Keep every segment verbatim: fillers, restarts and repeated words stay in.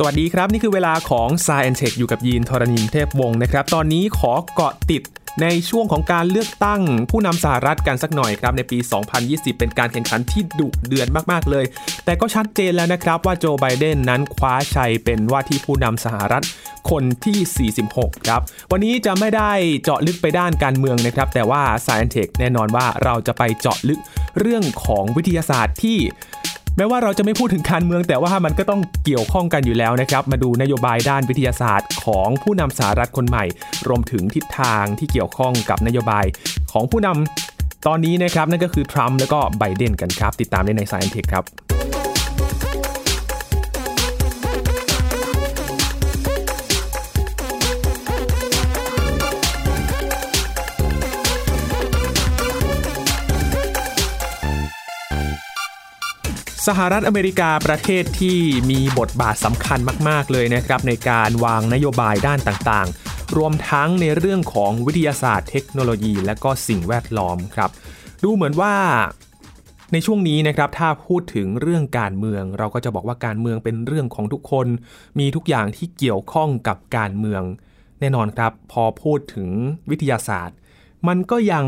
สวัสดีครับนี่คือเวลาของ Science Tech อยู่กับยีนธรณินเทพวงศ์นะครับตอนนี้ขอเกาะติดในช่วงของการเลือกตั้งผู้นำสหรัฐกันสักหน่อยครับในปีสองพันยี่สิบเป็นการแข่งขันที่ดุเดือดมากๆเลยแต่ก็ชัดเจนแล้วนะครับว่าโจไบเดนนั้นคว้าชัยเป็นว่าที่ผู้นำสหรัฐคนที่สี่สิบหกครับวันนี้จะไม่ได้เจาะลึกไปด้านการเมืองนะครับแต่ว่า Science Tech แน่นอนว่าเราจะไปเจาะลึกเรื่องของวิทยาศาสตร์ที่แม้ว่าเราจะไม่พูดถึงการเมืองแต่ว่ามันก็ต้องเกี่ยวข้องกันอยู่แล้วนะครับมาดูนโยบายด้านวิทยาศาสตร์ของผู้นำสหรัฐคนใหม่รวมถึงทิศทางที่เกี่ยวข้องกับนโยบายของผู้นำตอนนี้นะครับนั่นก็คือทรัมป์แล้วก็ไบเดนกันครับติดตามได้ใน Science Tech ครับสหรัฐอเมริกาประเทศที่มีบทบาทสำคัญมากๆเลยนะครับในการวางนโยบายด้านต่างๆรวมทั้งในเรื่องของวิทยาศาสตร์เทคโนโลยีและก็สิ่งแวดล้อมครับดูเหมือนว่าในช่วงนี้นะครับถ้าพูดถึงเรื่องการเมืองเราก็จะบอกว่าการเมืองเป็นเรื่องของทุกคนมีทุกอย่างที่เกี่ยวข้องกับการเมืองแน่นอนครับพอพูดถึงวิทยาศาสตร์มันก็ยัง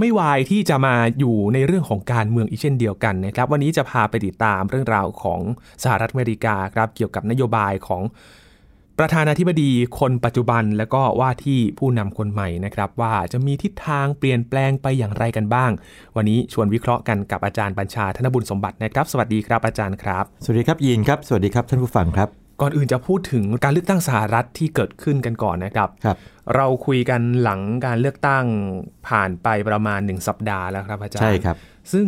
ไม่วายที่จะมาอยู่ในเรื่องของการเมืองอีกเช่นเดียวกันนะครับวันนี้จะพาไปติดตามเรื่องราวของสหรัฐอเมริกาครับเกี่ยวกับนโยบายของประธานาธิบดีคนปัจจุบันและก็ว่าที่ผู้นำคนใหม่นะครับว่าจะมีทิศทางเปลี่ยนแปลงไปอย่างไรกันบ้างวันนี้ชวนวิเคราะห์กันกับอาจารย์บัญชาธนบุญสมบัตินะครับสวัสดีครับอาจารย์ครับสวัสดีครับยีนครับสวัสดีครับท่านผู้ฟังครับก่อนอื่นจะพูดถึงการเลือกตั้งสหรัฐที่เกิดขึ้นกันก่อนนะครับครับเราคุยกันหลังการเลือกตั้งผ่านไปประมาณหนึ่งสัปดาห์แล้วครับอาจารย์ใช่ครับซึ่ง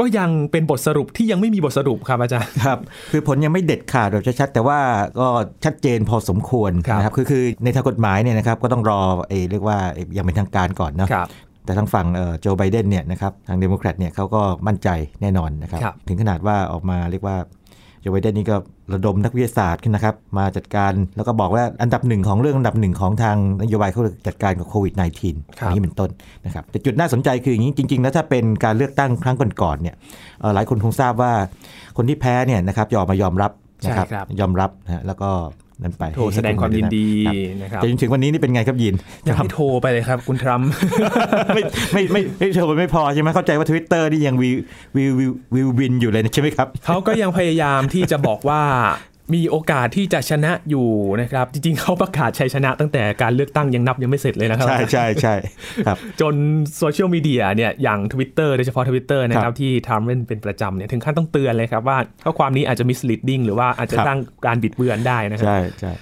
ก็ยังเป็นบทสรุปที่ยังไม่มีบทสรุปครับอาจารย์ครับคือผลยังไม่เด็ดขาดแบบชัดๆแต่ว่าก็ชัดเจนพอสมควรนะครับคือคือในทางกฎหมายเนี่ยนะครับก็ต้องรอเอเรียกว่ายังเป็นทางการก่อนเนาะแต่ทางฝั่งโจไบเดนเนี่ยนะครับทางเดโมแครตเนี่ยเขาก็มั่นใจแน่นอนนะครับถึงขนาดว่าออกมาเรียกว่าโจไบเดนนี่ก็ระดมนักวิทยาศาสตร์ขึ้นนะครับมาจัดการแล้วก็บอกว่าอันดับหนึ่งของเรื่องอันดับหนึ่งของทางนโยบายเขาจัดการกับโควิด สิบเก้า อันนี้เป็นต้นนะครับแต่จุดน่าสนใจคืออย่างนี้จริงๆแล้วถ้าเป็นการเลือกตั้งครั้งก่อนๆเนี่ยหลายคนคงทราบว่าคนที่แพ้เนี่ยนะครับยอมมายอมรับนะครับยอมรับนะแล้วก็นั่นไปโทรแสดงความยินดีนะครับแต่จนถึงวันนี้นี่เป็นไงครับยินยังไม่โทรไปเลยครับคุณทรัมป์ไม่ไม่ไม่ไม่โทรไปไม่พอใช่ไหมเข้าใจว่า Twitter นี่ยังวิววิววินอยู่เลยใช่ไหมครับเขาก็ยังพยายามที่จะบอกว่ามีโอกาสที่จะชนะอยู่นะครับจริงๆเขาประกาศชัยชนะตั้งแต่การเลือกตั้งยังนับยังไม่เสร็จเลยนะครับใช่ใช่ใช่ครับจนโซเชียลมีเดียเนี่ยอย่าง Twitter โดยเฉพาะ Twitter นะครับที่ทำเป็นเป็นประจำเนี่ยถึงขั้นต้องเตือนเลยครับว่าข้อความนี้อาจจะ misleading หรือว่าอาจจะสร้างการบิดเบือนได้นะครับใช่ใช่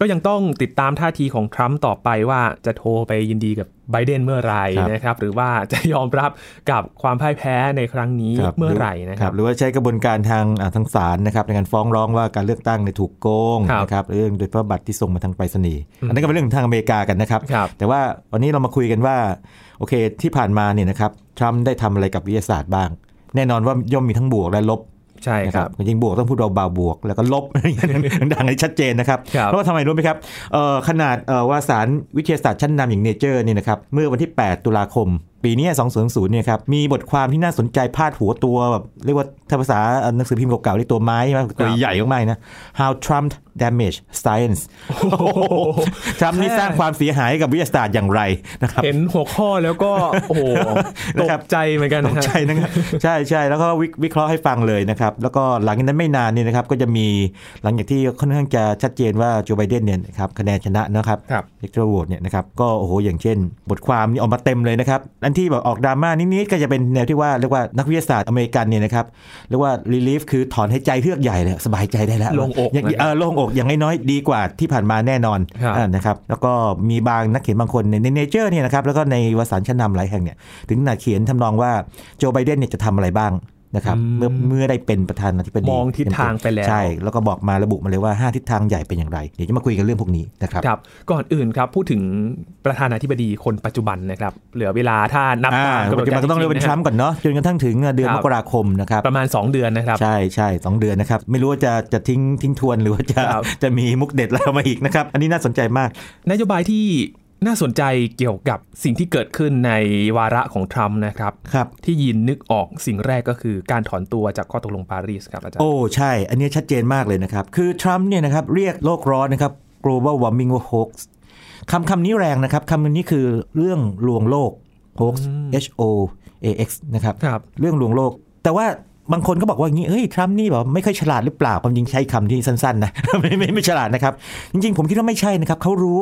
ก็ยังต้องติดตามท่าทีของทรัมป์ต่อไปว่าจะโทรไปยินดีกับไบเดนเมื่อไหร่นะครับหรือว่าจะยอมรับกับความพ่ายแพ้ในครั้งนี้เมื่อไหร่นะครับหรือว่าใช้กระบวนการทางทางศาลนะครับในการฟ้องร้องว่าการเลือกตั้งในถูกโกงนะครับเรื่องโดยเฉพาะบัตรที่ส่งมาทางไปรษณีย์อันนั้นก็เป็นเรื่องทางอเมริกากันนะครับแต่ว่าวันนี้เรามาคุยกันว่าโอเคที่ผ่านมาเนี่ยนะครับทรัมป์ได้ทำอะไรกับวิทยาศาสตร์บ้างแน่นอนว่าย่อมมีทั้งบวกและลบใช่ครับจริงบวกต้องพูดเบาๆบวกแล้วก็ลบอะไรอย่างเงี้ยดังๆให้ชัดเจนนะครับเพราะว่าทำไมรู้ไหมครับขนาดวารสารวิทยาศาสตร์ชั้นนำอย่าง Nature นี่นะครับเมื่อวันที่แปดตุลาคมปีนี้สองพันเนี่ยครับมีบทความที่น่าสนใจพาดหัวตัวแบบเรียกว่าถ้าภาษาหนังสือพิมพ์เก่าๆเรียกตัวไม้ใช่ไหมตัวใหญ่มากๆนะ How Trump Damage Science ทรัมป์นี่สร้างความเสียหายกับวิทยาศาสตร์อย่างไรนะครับเห็นหัวข้อแล้วก็โอ้โหตกใจเหมือนกันนะครับตกใจนะครับใช่ๆแล้วก็วิเคราะห์ให้ฟังเลยนะครับแล้วก็หลังจากนั้นไม่นานนี่นะครับก็จะมีหลังจากที่ค่อนข้างจะชัดเจนว่าโจไบเดนเนี่ยครับคะแนนชนะนะครับเล็กเตอร์โหวตเนี่ยนะครับก็โอ้โหอย่างเช่นบทความนี่ออกมาเต็มเลยนะครับอันที่แบบออกดราม่านิดๆก็จะเป็นแนวที่ว่าเรียกว่านักวิทยาศาสตร์อเมริกันเนี่ยนะครับเรียกว่า relief คือถอนหายใจเฮือกใหญ่เลยสบายใจได้แล้วโล่งอกเออโล่งอกอย่างน้อยๆดีกว่าที่ผ่านมาแน่นอนนะครับแล้วก็มีบางนักเขียนบางคนใน Nature เนี่ยนะครับแล้วก็ในวารสารชั้นนำหลายแห่งเนี่ยถึงขนาดเขียนทำนองว่าโจไบเดนเนี่ยจะทำอะไรบ้างนะครับเมื่อเมื่อได้เป็นประธานาธิบดีมองทิศทางไปแล้วใช่แล้วก็บอกมาระบุมาเลยว่าห้าทิศทางใหญ่เป็นอย่างไรเดี๋ยวจะมาคุยกันเรื่องพวกนี้นะครับครับก่อนอื่นครับพูดถึงประธานาธิบดีคนปัจจุบันนะครับเหลือเวลาถ้านับตามกำหนดการก็ต้องเรียกเป็นทรัมป์ก่อนเนาะจนกระทั่งถึงเดือนมกราคมนะครับประมาณสองเดือนนะครับใช่ใช่สองเดือนนะครับไม่รู้ว่าจะจะทิ้งทิ้งทวนหรือว่าจะจะมีมุกเด็ดอะไรมาอีกนะครับอันนี้น่าสนใจมากนโยบายที่ น่าสนใจเกี่ยวกับสิ่งที่เกิดขึ้นในวาระของทรัมป์นะครับครับที่ยินนึกออกสิ่งแรกก็คือการถอนตัวจากข้อตกลงปารีสครับอาจารย์โอ้ใช่อันนี้ชัดเจนมากเลยนะครับคือทรัมป์เนี่ยนะครับเรียกโลกร้อนนะครับ global warming hoax คำคำนี้แรงนะครับคำนี้คือเรื่องลวงโลก hoax h o a x นะครับเรื่องลวงโลกแต่ว่าบางคนก็บอกว่าอย่างนี้เฮ้ยทรัมป์นี่แบบไม่ค่อยฉลาดหรือเปล่าความจริงใช้คำที่สั้นๆนะ ไม่ไม่ไม่ฉลาดนะครับจริงๆผมคิดว่าไม่ใช่นะครับเขารู้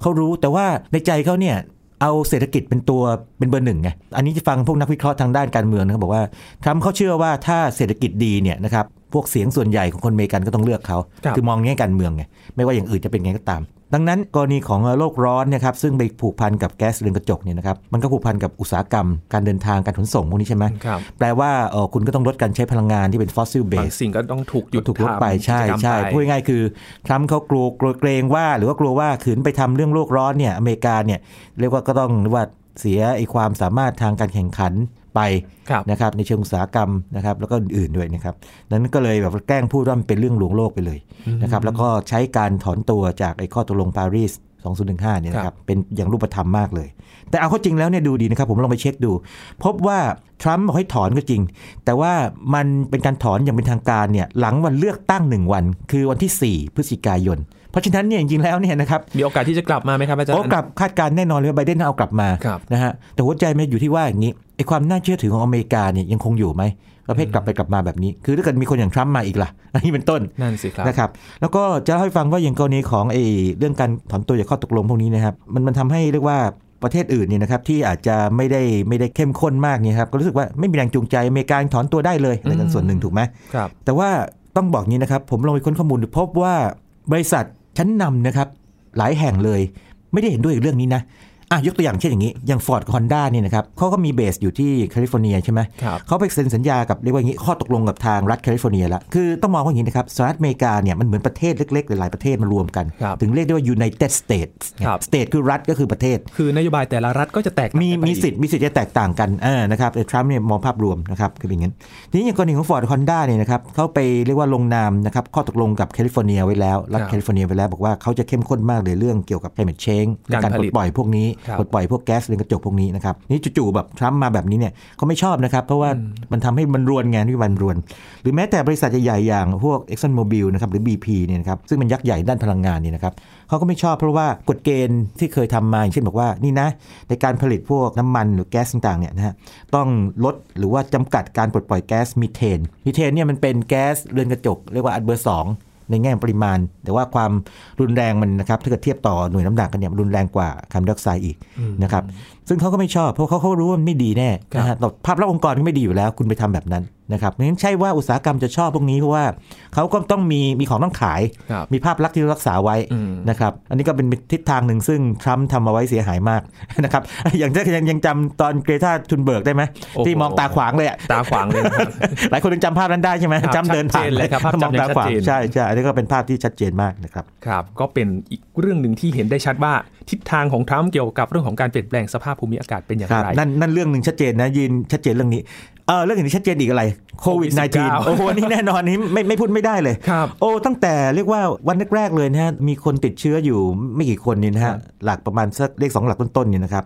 เขารู้แต่ว่าในใจเขาเนี่ยเอาเศรษฐกิจเป็นตัวเป็นเบอร์หนึ่งไงอันนี้จะฟังพวกนักวิเคราะห์ทางด้านการเมืองนะครับบอกว่าทรัมป์เขาเชื่อว่าถ้าเศรษฐกิจดีเนี่ยนะครับพวกเสียงส่วนใหญ่ของคนอเมริกันก็ต้องเลือกเขาคือมองแง่การเมืองไงไม่ว่าอย่างอื่นจะเป็นไงก็ตามดังนั้นกรณีของโลกร้อนนะครับซึ่งไปผูกพันกับแก๊สเรือนกระจกเนี่ยนะครับมันก็ผูกพันกับอุตสาหกรรมการเดินทางการขนส่งพวกนี้ใช่ไหมแปลว่าเออคุณก็ต้องลดการใช้พลังงานที่เป็นฟอสซิลเบสสิ่งก็ต้องถูกหยุดถูกลดไปใช่ใช่พูดง่ายๆคือทรัมป์เขากลัวเกรงว่าหรือว่ากลัวว่าขืนไปทำเรื่องโลกร้อนเนี่ยอเมริกาเนี่ยเรียกว่าก็ต้องว่าเสียไอ้ความสามารถทางการแข่งขันไปนะครับในเชิงอุตสาหกรรมนะครับแล้วก็อื่นๆด้วยนะครับนั้นก็เลยแบบแกล้งพูดว่ามันเป็นเรื่องลวงโลกไปเลยนะครับแล้วก็ใช้การถอนตัวจากไอ้ข้อตกลงปารีสสองพันสิบห้าเนี่ยนะครับเป็นอย่างรูปธรรมมากเลยแต่เอาเข้าจริงแล้วเนี่ยดูดีนะครับผมลองไปเช็คดูพบว่าทรัมป์บอกให้ถอนก็จริงแต่ว่ามันเป็นการถอนอย่างเป็นทางการเนี่ยหลังวันเลือกตั้งหนึ่งวันคือวันที่สี่พฤศจิกายนเพราะฉะนั้นเนี่ยจริงๆแล้วเนี่ยนะครับมีโอกาสที่จะกลับมาไหมครับอาจารย์โอกาสคาดการณ์แน่นอนเลยว่าไบเดนเอากลับมานะฮะแต่หัวใจมันอยู่ที่ว่าอย่างนี้ไอ้ความน่าเชื่อถือของอเมริกาเนี่ยยังคงอยู่ไหมประเภทกลับไปกลับมาแบบนี้คือถ้าเกิดมีคนอย่างทรัมป์มาอีกล่ะอันนี้เป็นต้นนั่นสิครับนะครับแล้วก็จะเล่าให้ฟังว่าอย่างกรณีของไอ้เรื่องการถอนตัวจากข้อตกลงพวกนี้นะครับมันมันทำให้เรียกว่าประเทศอื่นเนี่ยนะครับที่อาจจะไม่ได้ไม่ได้เข้มข้นมากเนี่ยครับก็รู้สึกว่าไม่มีแรงจูงใจอเมริกาถอนตัวได้เลยอะไรกันส่วนหนึ่งถูกไหมครับแต่ว่าต้องบอกนี้นะครับผมลองไปค้นข้อมูลพบว่าบริษัทชั้นนำนะครับหลายแห่งเลยไม่ได้เห็นด้วยเรื่องนี้นะอ่ะยกตัวอย่างเช่นอย่างนี้อย่าง Ford กับ Honda เนี่ยนะครับเขาก็มีเบสอยู่ที่แคลิฟอร์เนียใช่ไหมเขาไปเซ็นสัญญากับเรียกว่าอย่างนี้ข้อตกลงกับทางรัฐแคลิฟอร์เนียละคือต้องมองว่าอย่างนี้นะครับสหรัฐอเมริกาเนี่ยมันเหมือนประเทศเล็กๆหลายๆประเทศมารวมกันถึงเรียกได้ว่า United States State คือรัฐก็คือประเทศคือนโยบายแต่ละรัฐก็จะแตกมีมีสิทธิ์มีสิทธิ์จะแตกต่างกันเออนะครับแต่ทรัมป์เนี่ยมองภาพรวมนะครับคืออย่างงั้นทีนี้อย่างกรณีของ Ford Honda เนี่ยนะครับเขาไปเรียกว่าลงนามนะครับข้อตกลงกับแคลิฟอร์เนียไว้แล้วรัฐแคลิฟอร์เนียไว้แล้วบอกว่าเขาจะเข้มข้นมากในเรื่องเกี่ยวกับ climate change การปล่อยพวกนี้ปลดปล่อยพวกแก๊สเรือนกระจกพวกนี้นะครับนี่จู่ๆแบบทรัมป์มาแบบนี้เนี่ยเขาไม่ชอบนะครับเพราะว่ามันทำให้มันรวนงานวิวันรวนหรือแม้แต่บริษัทใหญ่ๆอย่างพวก Exxon Mobil นะครับหรือ บี พี เนี่ยนะครับซึ่งมันยักษ์ใหญ่ด้านพลังงานนี่นะครับเขาก็ไม่ชอบเพราะว่ากฎเกณฑ์ที่เคยทำมาอย่างเช่นบอกว่านี่นะในการผลิตพวกน้ำมันหรือแก๊สต่างๆเนี่ยนะฮะต้องลดหรือว่าจำกัดการปลดปล่อยแก๊สมีเทนมีเทนเนี่ยมันเป็นแก๊สเรือนกระจกเรียกว่าอันเบอร์สองในแง่ปริมาณแต่ว่าความรุนแรงมันนะครับถ้าเกิดเทียบต่อหน่วยน้ำหนักกันเนี่ยมันรุนแรงกว่าคาร์บอนไดออกไซด์อีกนะครับซึ่งเขาก็ไม่ชอบเพราะเขาเขารู้ว่ามันไม่ดีแน่นะฮะภาพลักษณ์องค์กรก็ไม่ดีอยู่แล้วคุณไปทำแบบนั้นนะครับงั้นใช่ว่าอุตสาหกรรมจะชอบพวกนี้เพราะว่าเขาก็ต้องมีมีของต้องขายมีภาพลักษณ์ที่รักษาไว้นะครับอันนี้ก็เป็นทิศทางหนึ่งซึ่งทรัมป์ทำมาไว้เสียหายมากนะครับอย่างที่ยังจำตอนเกรทาทุนเบิร์กได้ไหมที่มองตาขวางเลยตาขวางเลยหลายคนยังจำภาพนั้นได้ใช่ไหมจำเดินผ่านเลยครับมองตาขวางใช่ใช่อันนี้ก็เป็นภาพที่ชัดเจนมากนะครับครับก็เป็นอีกเรื่องนึงที่เห็นได้ชัดว่าทิศทางของทรัมป์เกี่ยวกับเรื่องของการเปลี่ยนแปลงสภาพภูมิอากาศเป็นอย่างไรนั่นนั่นเรื่องนึงชัดเจนนะยืนชัดเจนเรื่องนี้เออเรื่องอย่างนี้ชัดเจนอีกอะไรโควิด สิบเก้า โอ้โหนี่แน่นอนนี้ไม่ไม่พูดไม่ได้เลยครับโอ้ตั้งแต่เรียกว่าวันแรกๆเลยนะฮะมีคนติดเชื้ออยู่ไม่กี่คนนี่นะฮะหลักประมาณสักเลขสองหลักต้นๆนี่นะครับ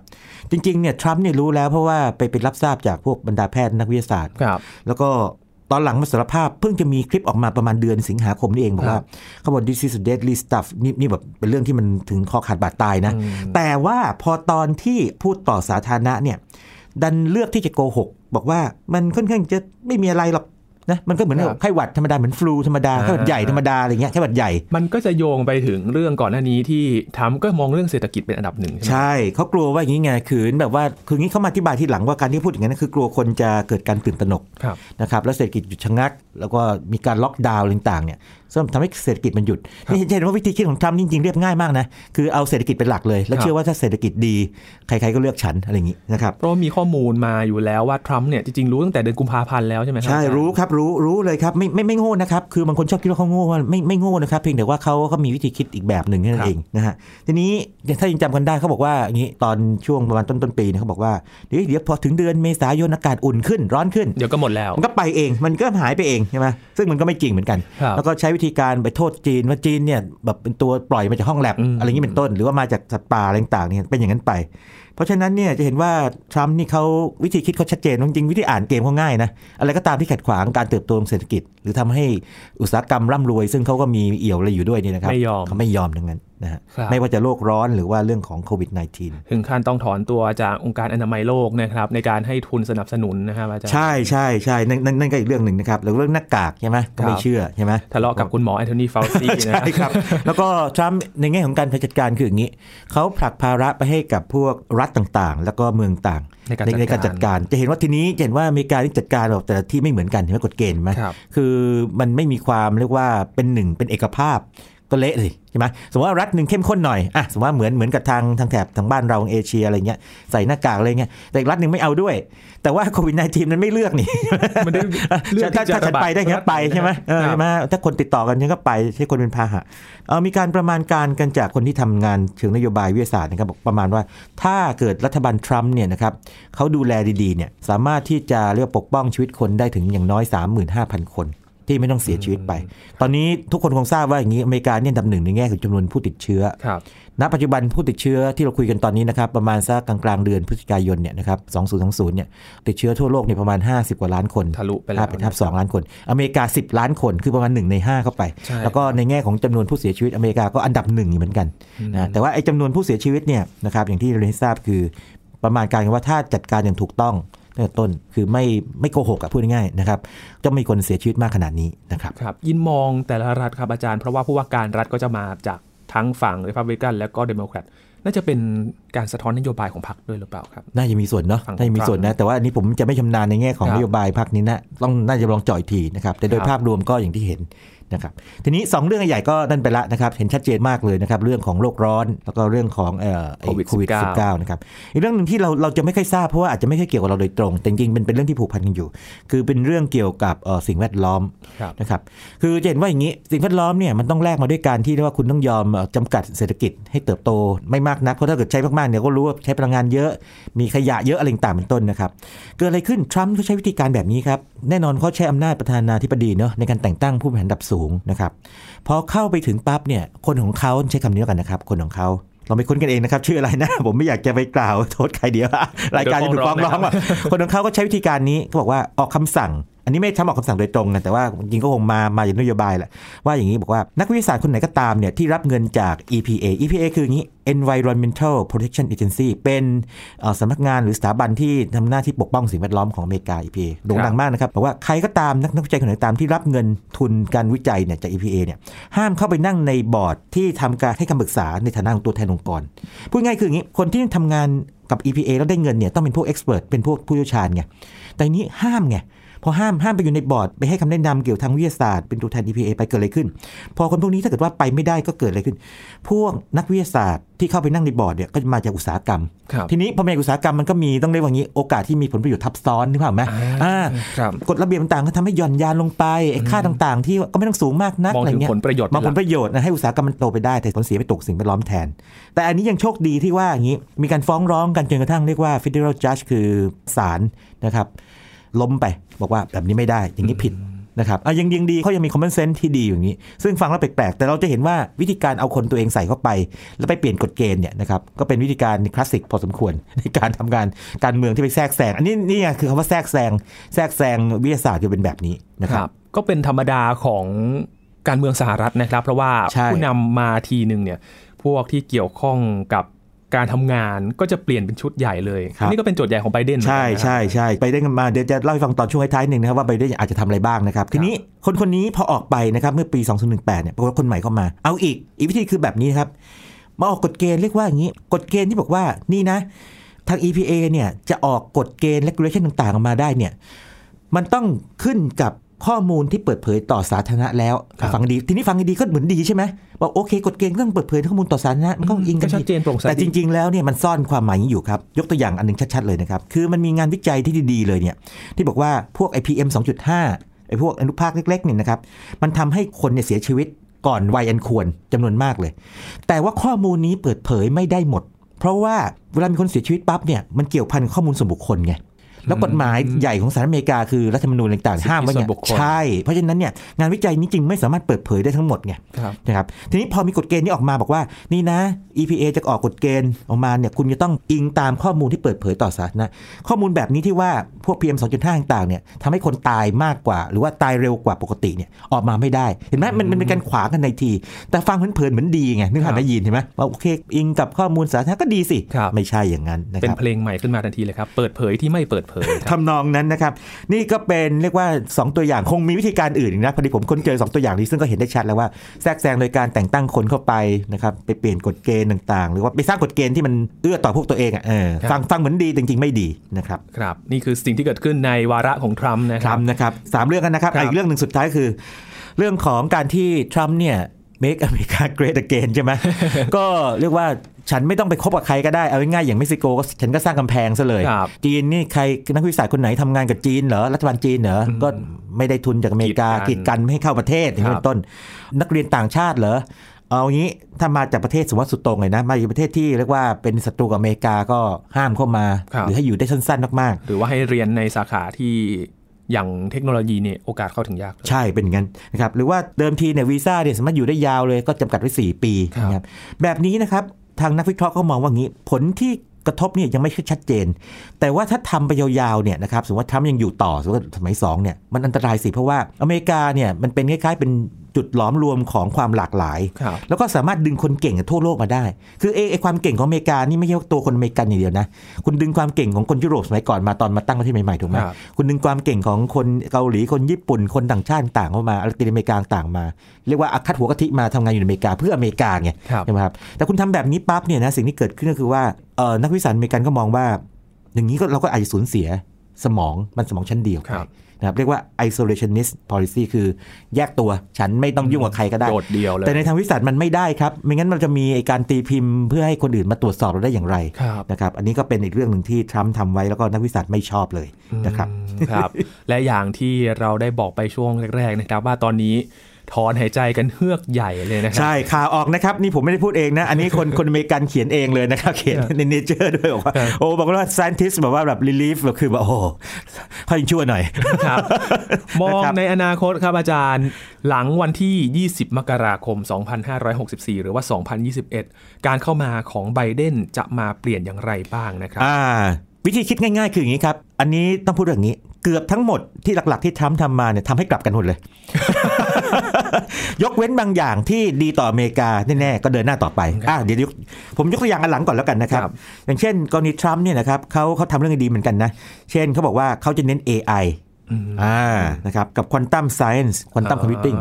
จริงๆเนี่ยทรัมป์เนี่ยรู้แล้วเพราะว่าไปเป็นรับทราบจากพวกบรรดาแพทย์นักวิทยาศาสตร์แล้วก็ตอนหลังมาสารภาพเพิ่งจะมีคลิปออกมาประมาณเดือนสิงหาคมนี่เองบอกว่าเขาบอก disease deadly stuff นี่นี่แบบเป็นเรื่องที่มันถึงคอขาดบาดตายนะแต่ว่าพอตอนที่พูดต่อสาธารณะเนี่ยดันเลือกที่จะโกหกบอกว่ามันค่อนข้างจะไม่มีอะไรหรอกนะมันก็เหมือนไข้หวัดธรรมดาเหมือนฟลูธรรมดาไข้หวัดใหญ่ธรรมดาอะไรเงี้ยไข้หวัดใหญ่มันก็จะโยงไปถึงเรื่องก่อนหน้านี้ที่ทรัมป์ก็มองเรื่องเศรษฐกิจเป็นอันดับหนึ่งใช่เขากลัวว่าอย่างนี้ไงขืนแบบว่าคืองี้เขามาอธิบายทีหลังว่าการที่พูดอย่างนั้นคือกลัวคนจะเกิดการตื่นตระหนกนะครับแล้วเศรษฐกิจหยุดชะงักแล้วก็มีการล็อกดาวน์ต่างๆเนี่ยซึ่งทำให้เศรษฐกิจมันหยุดนี่เห็นว่าวิธีคิดของทรัมป์จริงๆเรียบง่ายมากนะคือเอาเศรษฐกิจเป็นหลักเลยแล้วเชื่อว่าถ้าเศรษฐกิจดีใครๆก็เลือกฉันอะไรอย่างนี้นะครับเพราะมีข้อมูลมาอยู่แล้วว่าทรัมป์เนี่ยจริงๆรู้ตั้งแต่เดือนกุมภาพันธ์แล้วใช่ไหมครับใช่รู้ครับรู้รู้เลยครับไม่ไม่ไม่โง่นะครับคือบางคนชอบคิดว่าเขาโง่ไม่ไม่โง่นะครับเพียงแต่ว่าเขาเขามีวิธีคิดอีกแบบหนึ่งนั่นเองนะฮะทีนี้ถ้ายังจำกันได้เขาบอกว่าอย่างนี้ตอนช่วงประมาณต้นต้นปีเขาบอกว่าเดี๋ยวพอถึงเดือนเมษายนอากาศอุ่นขึ้นร้อนขึ้นเดี๋ยวก็หมดแล้วมันก็ไปเองมันก็หายไปเอง ใช่ไหมซึ่งมันก็ไม่จริงเหมือนกันแล้วก็ใช้วิธีการไปโทษจีนว่าจีนเนี่ยแบบเป็นตัวปล่อยมาจากห้องแลบอะไรอย่างนี้เป็นต้นหรือว่ามาจากสัตว์ป่าอะไรต่างๆเนี่ยเป็นอย่างนั้นไปเพราะฉะนั้นเนี่ยจะเห็นว่าทรัมป์นี่เขาวิธีคิดเขาชัดเจนจริงวิธีอ่านเกมเขาง่ายนะอะไรก็ตามที่ขัดขวางการเติบโตของเศรษฐกิจหรือทำให้อุตสาหกรรมร่ำรวยซึ่งเขาก็มีเอี่ยวอะไรอยู่ด้วยนี่นะครับเขาไม่ยอมทั้งนั้นนะฮะไม่ว่าจะโลกร้อนหรือว่าเรื่องของโควิด สิบเก้า ถึงขั้นต้องถอนตัวจากองค์การอนามัยโลกนะครับในการให้ทุนสนับสนุนนะครับอาจารย์ใช่ใช่ใช่นั่นนั่นก็อีกเรื่องหนึ่งนะครับแล้วเรื่องหน้ากากใช่ไหมก็ไม่เชื่อใช่ไหมทะเลาะกับคุณหมอแอนโทนีเฟลซี่นะใช่ครับแล้วก็ทรัมป์ในแง่ของการจัดการคืออย่างนี้เขาผลักภาระไปให้กับพวกรัฐต่างๆแล้วก็เมืองต่างในการจัดการจะเห็นว่าทีนี้เห็นว่าอเมริกาที่จัดการแบบแต่ที่ไม่เหมือนกันใช่ไหมกฎเกณฑ์ไหมคือมันไม่มีความเรียกว่าเป็นหนึ่งเป็นเอกภาพก็เละเลยใช่ไหมสมมติว่ารัฐหนึ่งเข้มข้นหน่อยอ่ะสมมติว่าเหมือนเหมือนกับทางทางแถบทางบ้านเราเอเชียอะไรเงี้ยใส่หน้ากากอะไรเงี้ยแต่อีกรัฐหนึ่งไม่เอาด้วยแต่ว่าโควิดสิบเก้ามันไม่เลือกนี่มันเลือกถ้าฉันไปได้งั้นไปใช่ไหมเออใช่ไหมถ้าคนติดต่อกันฉันก็ไปใช่คนเป็นพาหะเอามีการประมาณการกันจากคนที่ทำงานเชิงนโยบายวิทยาศาสตร์นะครับบอกประมาณว่าถ้าเกิดรัฐบาลทรัมป์เนี่ยนะครับเขาดูแลดีๆเนี่ยสามารถที่จะเรียกปกป้องชีวิตคนได้ถึงอย่างน้อย สามหมื่นห้าพัน คนที่ไม่ต้องเสียชีวิตไปตอนนี้ทุกคนคงทราบว่าอย่างนี้อเมริกาเนี่ยอันดับหนึ่งในแง่ของจำนวนผู้ติดเชื้อณปัจจุบันผู้ติดเชื้อที่เราคุยกันตอนนี้นะครับประมาณสักกลางๆเดือนพฤศจิกายนเนี่ยนะครับสองพันยี่สิบเนี่ยติดเชื้อทั่วโลกเนี่ยประมาณห้าสิบกว่าล้านคนทะลุไปแล้วเป็นสองล้านคนอเมริกาสิบล้านคนคือประมาณหนึ่งในห้าเข้าไปแล้วก็ในแง่ของจำนวนผู้เสียชีวิตอเมริกาก็อันดับหนึ่งเหมือนกันนะแต่ว่าไอ้จำนวนผู้เสียชีวิตเนี่ยนะครับอย่างที่เราได้ทราบคือประมาณการว่าถ้าจัดการอย่างถูกต้องต้นคือไม่ไม่โกหกอ่ะพูดง่ายๆนะครับจะมีคนเสียชีวิตมากขนาดนี้นะครับครับยินมองแต่ละรัฐครับอาจารย์เพราะว่าผู้ว่าการรัฐก็จะมาจากทั้งฝั่งรีพับลิกันและก็เดโมแครตน่าจะเป็นการสะท้อนนโยบายของพรรคด้วยหรือเปล่าครับน่าจะมีส่วนเนาะน่าจะมีส่วนนะแต่ว่านี้ผมจะไม่ชำนาญในแง่ของนโยบายพรรคนี้นะต้องน่าจะลองจ่อยทีนะครับแต่โดยภาพรวมก็อย่างที่เห็นนะครับทีนี้สองเรื่องใหญ่ก็นั่นไปละนะครับเห็นชัดเจนมากเลยนะครับเรื่องของโลกร้อนแล้วก็เรื่องของเอ่อโควิด สิบเก้า นะครับอีกเรื่องนึงที่เราเราจะไม่ค่อยทราบเพราะว่าอาจจะไม่ค่อยเกี่ยวกับเราโดยตรงแต่จริงๆเป็นเป็นเรื่องที่ผูกพันกันอยู่คือเป็นเรื่องเกี่ยวกับเอ่อสิ่งแวดล้อมนะครับคือจะเห็นว่าอย่างงี้สิ่งแวดล้อมเนี่ยมันต้องแลกมาด้วยการที่ว่าคุณต้องยอมจำกัดเศรษฐกิจให้เติบโตไม่มากนักเพราะถ้าเกิดใช้มากๆเนี่ยก็รู้ว่าใช้พลังงานเยอะมีขยะเยอะอะไรต่างๆเป็นต้นนะครับเกิดอะไรขึ้นทรัมป์เขาใช้วิธีการแบบนี้ครับแน่นอนเขาใช้อำนาจประธานาธิบดีเนาะในการแต่งตั้งผู้บริหารระดับสูงนะครับพอเข้าไปถึงปั๊บเนี่ยคนของเขาใช้คำนี้แล้วกันนะครับคนของเขาเราไปค้นกันเองนะครับชื่ออะไรนะผมไม่อยากจะไปกล่าวโทษใครเดียวรายการจะถูกฟ้องร้องอ่ะคนของเขาก็ใช้วิธีการนี้เขาบอกว่าออกคำสั่งอันนี้ไม่ทำออกคำสั่งโดยตรงนะแต่ว่าจริงก็คงมามาจากนโยบายแหละว่าอย่างนี้บอกว่านักวิทยาศาสตร์คนไหนก็ตามเนี่ยที่รับเงินจาก อี พี เอ อี พี เอ คืออย่างนี้ Environmental Protection Agency เป็นสำนักงานหรือสถาบันที่ทำหน้าที่ปกป้องสิ่งแวดล้อมของอเมริกา อี พี เอ โด่งดังมากนะครับบอกว่าใครก็ตามนักนักวิจัยคนไหนตามที่รับเงินทุนการวิจัยเนี่ยจาก อี พี เอ เนี่ยห้ามเข้าไปนั่งในบอร์ดที่ทำการให้คำปรึกษาในฐานะของตัวแทนองค์กรพูดง่ายคืออย่างนี้คนที่ทำงานกับ อี พี เอ แล้วได้เงินเนี่ยต้องเป็นพวก expert เป็นพวกผู้เชี่ยวชาญไงแต่นี้ห้ามไงพอห้ามห้ามไปอยู่ในบอร์ดไปให้คำแนะนำเกี่ยวทางวิทยาศาสตร์เป็นตัวแทน อี พี เอ ไปเกิดอะไรขึ้นพอคนพวกนี้ถ้าเกิดว่าไปไม่ได้ก็เกิดอะไรขึ้นพวกนักวิทยาศาสตร์ที่เข้าไปนั่งในบอร์ดเนี่ยก็มาจากอุตสาหกรรมทีนี้พอมาจากอุตสาหกรรมมันก็มีต้องเรียกว่างี้โอกาสที่มีผลประโยชน์ทับซ้อนถูกไหมอ่ากฎระเบียบต่างๆก็ทำให้หย่อนยานลงไปค่าต่างๆที่ก็ไม่ต้องสูงมากนักอะไรเงี้ยมองผลประโยชน์มองผลประโยชน์นะให้อุตสาหกรรมมันโตไปได้แต่ผลเสียไปตกสิ่งแวดล้อมแทนแต่อันนี้ยังโชคดีที่ว่าอย่างงี้มีการฟ้องร้องกันจนกระทั่งเรียกว่า Federal Judge คือศาลนะครับล้มไปบอกว่าแบบนี้ไม่ได้อย่างนี้ผิดนะครับอ่ะยังยังดีเขายังมีคอมมอนเซนส์ที่ดีอย่างนี้ซึ่งฟังแล้วแปลกๆแต่เราจะเห็นว่าวิธีการเอาคนตัวเองใส่เข้าไปแล้วไปเปลี่ยนกฎเกณฑ์เนี่ยนะครับก็เป็นวิธีการคลาสสิกพอสมควรในการทำงานการเมืองที่ไปแทรกแซงอันนี้นี่คือคำว่าแทรกแซงแทรกแซงวิทยาศาสตร์จะเป็นแบบนี้นะครับก็เป็นธรรมดาของการเมืองสหรัฐนะครับเพราะว่าผู้นำมาทีนึงเนี่ยพวกที่เกี่ยวข้องกับการทำงานก็จะเปลี่ยนเป็นชุดใหญ่เลยนี่ก็เป็นโจทย์ใหญ่ของไบเดนใช่ใช่ใช่ไบเดนมาเดี๋ยวจะเล่าให้ฟังตอนช่วงท้ายๆหนึ่งนะครับว่าไบเดนอาจจะทำอะไรบ้างนะครับทีนี้คนคนนี้พอออกไปนะครับเมื่อปีสองพันสิบแปดเนี่ยปรากฏคนใหม่เข้ามาเอาอีกอีกวิธีคือแบบนี้ครับมาออกกฎเกณฑ์เรียกว่าอย่างนี้กฎเกณฑ์ที่บอกว่านี่นะทาง อี พี เอ เนี่ยจะออกกฎเกณฑ์ regulation ต่างๆออกมาได้เนี่ยมันต้องขึ้นกับข้อมูลที่เปิดเผยต่อสาธารณะแล้วฟังดีทีนี้ฟังดีก็เหมือนดีใช่ไหมบอกโอเคกฎเกณฑ์เรื่องเปิดเผยข้อมูลต่อสาธารณะมันก็อิงกันชัดเจนโปร่งใสแต่จริงๆแล้วเนี่ยมันซ่อนความหมายอยู่ครับยกตัวอย่างอันนึงชัดๆเลยนะครับคือมันมีงานวิจัยที่ดีๆเลยเนี่ยที่บอกว่าพวกไอ้ พี เอ็ม สองจุดห้า ไอ้พวกอนุภาคเล็กๆเนี่ยนะครับมันทำให้คนเนี่ยเสียชีวิตก่อนวัยอันควรจำนวนมากเลยแต่ว่าข้อมูลนี้เปิดเผยไม่ได้หมดเพราะว่าเวลามีคนเสียชีวิตปั๊บเนี่ยมันเกี่ยวพันข้อมูลส่วนบุคคลไง แล้วกฎหมายใหญ่ของสหรัฐอเมริกาคือรัฐธรรมนูญต่างๆห้ามไว้เนี่ยใช่เพราะฉะนั้นเนี่ยงานวิจัยนี้จริงไม่สามารถเปิดเผยได้ทั้งหมดไงนะครับทีนี้พอมีกฎเกณฑ์นี้ออกมาบอกว่านี่นะ อี พี เอ จะออกกฎเกณฑ์ออกมาเนี่ยคุณจะต้องอิงตามข้อมูลที่เปิดเผยต่อสาธารณะข้อมูลแบบนี้ที่ว่าพวก พี เอ็ม สองจุดห้า ต่างๆเนี่ยทำให้คนตายมากกว่าหรือว่าตายเร็วกว่าปกติเนี่ยออกมาไม่ได้เห็นไหมมันเป็นการขวางกันในทีแต่ฟังเพลินๆเหมือนดีไงนึกหันได้ยินเห็นไหมว่าโอเคอิงกับข้อมูลสาธารณะก็ดีสิไม่ใช่อย่างนั้นนะครับเป็นเพลงใหม่ขึ้นมาทันทีเลยครับเปิดเผยที่ไม่เปิดเผย ทำนองนั้นนะครับนี่ก็เป็นเรียกว่าสองตัวอย่างคงมีวิธีการอื่นอีกนะพอดีผมค้นเจอสองตัวอย่างนี้ซึ่งก็เห็นได้ชัดแล้วว่าแทรกแซงโดยการแต่งตั้งคนเข้าไปนะครับไปเปลี่ยนกฎเกณฑ์ต่างๆหรือว่าไปสร้างกฎเกณฑ์ที่มันเอื้อต่อพวกตัวเองอ่ะเออฟังฟังเหมือนดีจริงๆไม่ดีนะครับครับนี่คือสิ่งที่เกิดขึ้นในวาระของทรัมป์นะครับทรัมป์นะครับสามเรื่องกันนะครับอีกเรื่องนึงสุดท้ายคือเรื่องของการที่ทรัมป์เนี่ย Make America Great Again ใช่มั้ยก็เรียกว่าฉันไม่ต้องไปคบกับใครก็ได้เอาง่ายๆอย่างเม็กซิโกฉันก็สร้างกำแพงซะเลยจีนนี่ใครนักวิชาการคนไหนทำงานกับจีนเหรอรัฐบาลจีนเหรอก็ไม่ได้ทุนจากอเมริกากีดกันไม่ให้เข้าประเทศอย่างเป็นต้นนักเรียนต่างชาติเหรอเอางี้ถ้ามาจากประเทศสวัสดิ์สุดตรงเลยนะมาจากประเทศที่เรียกว่าเป็นศัตรูกับอเมริกาก็ห้ามเข้ามาหรือให้อยู่ได้สั้นๆมากๆหรือว่าให้เรียนในสาขาที่อย่างเทคโนโลยีเนี่ยโอกาสเข้าถึงยากใช่เป็นงั้นนะครับหรือว่าเดิมทีเนี่ยวีซ่าเนี่ยสามารถอยู่ได้ยาวเลยก็จำกัดไว้สี่ปีนะครับแบบนี้นะครับทางนักวิเคราะห์ก็มองว่างี้ผลที่กระทบเนี่ยยังไม่ชัดเจนแต่ว่าถ้าทำไปยาวๆเนี่ยนะครับสมมติว่าทรัมป์ยังอยู่ต่อสมมติว่าสมัยสองเนี่ยมันอันตรายสิเพราะว่าอเมริกาเนี่ยมันเป็นคล้ายๆเป็นจุดหลอมรวมของความหลากหลายแล้วก็สามารถดึงคนเก่งจากทั่วโลกมาได้คือไอ้ความเก่งของอเมริกานี่ไม่ใช่ตัวคนอเมริกันอย่างเดียวนะคุณดึงความเก่งของคนยุโรปสมัยก่อนมาตอนมาตั้งประเทศใหม่ๆถูกไหมคุณดึงความเก่งของคนเกาหลีคนญี่ปุ่นคนต่างชาติต่างเข้ามาละตินอเมริกาต่างมาเรียกว่าอักขัดหัวกะทิมาทำงานอยู่ในอเมริกาเพื่ออเมริกาไงใช่ไหมครับแต่คุณทำแบบนี้ปั๊บเนี่ยนะสิ่งที่เกิดขึ้นก็คือว่าเอ่อนักวิชาการอเมริกันก็มองว่าอย่างนี้ก็เราก็อาจจะสูญเสียสมองมันสมองชั้นเดียวนะครับเรียกว่า isolationist policy คือแยกตัวฉันไม่ต้องยุ่งกับใครก็ได้โดดเดี่ยวเลยแต่ในทางวิสัยมันไม่ได้ครับไม่งั้นมันจะมีการตีพิมพ์เพื่อให้คนอื่นมาตรวจสอบเราได้อย่างไรนะครับอันนี้ก็เป็นอีกเรื่องหนึ่งที่ทรัมป์ทำไว้แล้วก็นักวิสัยไม่ชอบเลยนะครับครับและอย่างที่เราได้บอกไปช่วงแรกๆนะครับว่าตอนนี้ถอนหายใจกันเฮือกใหญ่เลยนะครับใช่ข่าวออกนะครับนี่ผมไม่ได้พูดเองนะอันนี้คนคนอเมริกันเขียนเองเลยนะครับเขียนใน Nature ด้วยบอกว่าโอ้บอกว่า scientist บอกว่าแบบ relief แบบคือแบบโอ้ค่อยช่วยหน่อยครับมองในอนาคตครับอาจารย์หลังวันที่ยี่สิบมกราคมสองพันห้าร้อยหกสิบสี่หรือว่าสองพันยี่สิบเอ็ดการเข้ามาของไบเดนจะมาเปลี่ยนอย่างไรบ้างนะครับอ่าวิธีคิดง่ายๆคืออย่างนี้ครับอันนี้ต้องพูดอย่างนี้เกือบทั้งหมดที่หลักๆที่ทรัมป์ทำมาเนี่ยทำให้กลับกันหมดเลย ยกเว้นบางอย่างที่ดีต่ออเมริกาแน่ๆก็เดินหน้าต่อไป okay. อ่ะเดี๋ยวผมยกตัวอย่างอันหลังก่อนแล้วกันนะครับ อย่างเช่นกรณีทรัมป์เนี่ยนะครับเขาเขาทำเรื่องดีเหมือนกันนะเช่นเขาบอกว่าเขาจะเน้น เอ ไอ อ่านะครับกับ Quantum Science Quantum Computing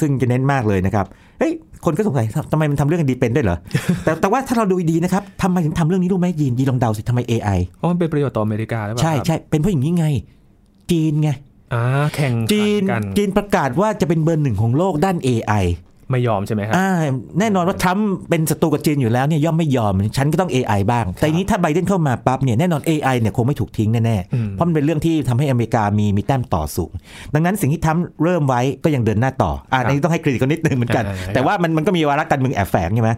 ซึ่งจะเน้นมากเลยนะครับเฮ้ยคนก็สงสัยทำไมมันทำเรื่องดีเป็นได้เหรอ แต่แต่ว่าถ้าเราดูดีนะครับทำไมถึงทำเรื่องนี้รู้ไหมยีนยีลองเดาสิทำไม เอ ไอ เพราะมันเป็นประโยชน์ต่ออเมริกาใช่ใช่เป็นเพราะอย่างนี้ไงจีนไงอ่าแข่งกันจีนประกาศว่าจะเป็นเบอร์หนึ่งของโลกด้าน เอ ไอ ไม่ยอมใช่ไหมครับอ่าแน่นอนว่าทรัมป์เป็นศัตรูกับจีนอยู่แล้วเนี่ยย่อมไม่ยอมฉันก็ต้อง เอ ไอ บ้างแต่นี้ถ้าไบเดนเข้ามาปั๊บเนี่ยแน่นอน เอ ไอ เนี่ยคงไม่ถูกทิ้งแน่ๆเพราะมันเป็นเรื่องที่ทำให้อเมริกามีมีแต้มต่อสูงดังนั้นสิ่งที่ทรัมป์เริ่มไว้ก็ยังเดินหน้าต่ออ่าอันนี้ต้องให้เครดิตเขานิดนึงเหมือนกันแต่ว่ามันมันก็มีวาระการเมืองแอบแฝงใช่ไหม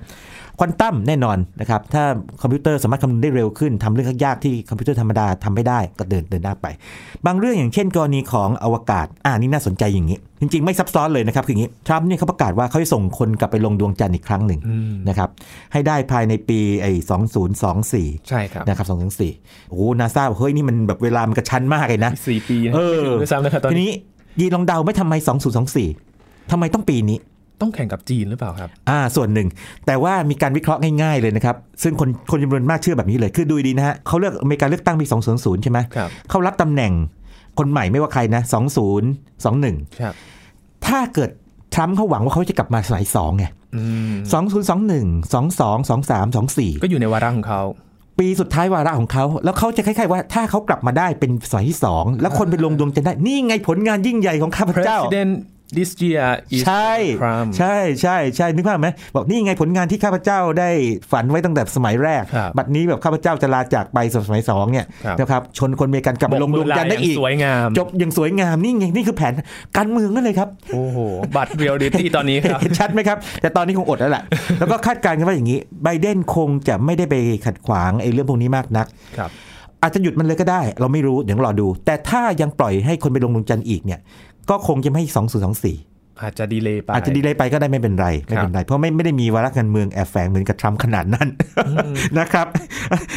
ควอนตัมแน่นอนนะครับถ้าคอมพิวเตอร์สามารถคำนวณได้เร็วขึ้นทำเรื่องยากที่คอมพิวเตอร์ธรรมดาทำไม่ได้ก็เดินเดินหน้าไปบางเรื่องอย่างเช่นกรณีของอวกาศอ่านี่น่าสนใจอย่างนี้จริงๆไม่ซับซ้อนเลยนะครับคืออย่างนี้ทรัมป์เนี่ยเขาประกาศว่าเขาจะส่งคนกลับไปลงดวงจันทร์อีกครั้งหนึ่งนะครับให้ได้ภายในปีไอ้สองพันยี่สิบสี่ใช่ครับนะครับสองพันยี่สิบสี่โอ้นาซาเฮ้ยนี่มันแบบเวลามันกระชั้นมากเลยนะสี่ปีเออทีนี้ยีลองเดาไม่ทำไมสองพันยี่สิบสี่ทำไมต้องปีนี้ต้องแข่งกับจีนหรือเปล่าครับอ่าส่วนหนึ่งแต่ว่ามีการวิเคราะห์ง่ายๆเลยนะครับซึ่งคนคนจำนวนมากเชื่อแบบนี้เลยคือดูดีนะฮะเขาเลือกอเมริกาเลือกตั้งปีสองพันใช่ไหมครับเขารับตำแหน่งคนใหม่ไม่ว่าใครนะสองพันยี่สิบเอ็ดครับถ้าเกิดทรัมป์เขาหวังว่าเขาจะกลับมาสมัยสองไงสองพันยี่สิบเอ็ด สองพันยี่สิบสอง สองพันสาม สองพันสี่ก็อยู่ในวาระของเขาปีสุดท้ายวาระของเขาแล้วเขาจะคล้ายๆว่าถ้าเขากลับมาได้เป็นสมัยที่สองแล้วคนไปลงดวงจันทร์ได้นี่ไงผลงานยิ่งใหญ่ของข้าพเจ้าThis year is ใช่ใช่ใช่ใช่นึกภาพไหมบอกนี่ไงผลงานที่ข้าพเจ้าได้ฝันไว้ตั้งแต่สมัยแรกบัดนี้แบบข้าพเจ้าจะลาจากไปสมัยสองเนี่ยนะครับชนคนอเมริกันกลับมาลงดวงจันทร์ได้อีกจบอย่างสวยงามนี่ไงนี่คือแผนการเมืองนั่นเลยครับโอ้โหบัตรเรียลลิตี้ตอนนี้ครับ ชัดไหมครับแต่ตอนนี้คงอดแล้วแหละ แล้วก็คาดการณ์กันว่าอย่างนี้ไบเดนคงจะไม่ได้ไปขัดขวางไอ้เรื่องพวกนี้มากนัก อาจจะหยุดมันเลยก็ได้เราไม่รู้เดี๋ยวรอดูแต่ถ้ายังปล่อยให้คนไปลงดวงจันทร์อีกเนี่ยก็คงจะไม่สองพันยี่สิบสี่อาจจะดีเลย์ไปอาจจะดีเลย์ไปก็ได้ไม่เป็นไรไม่เป็นไรเพราะไม่ไม่ได้มีวาระการเมืองแอบแฝงเหมือนกับทรัมป์ขนาดนั้นนะครับ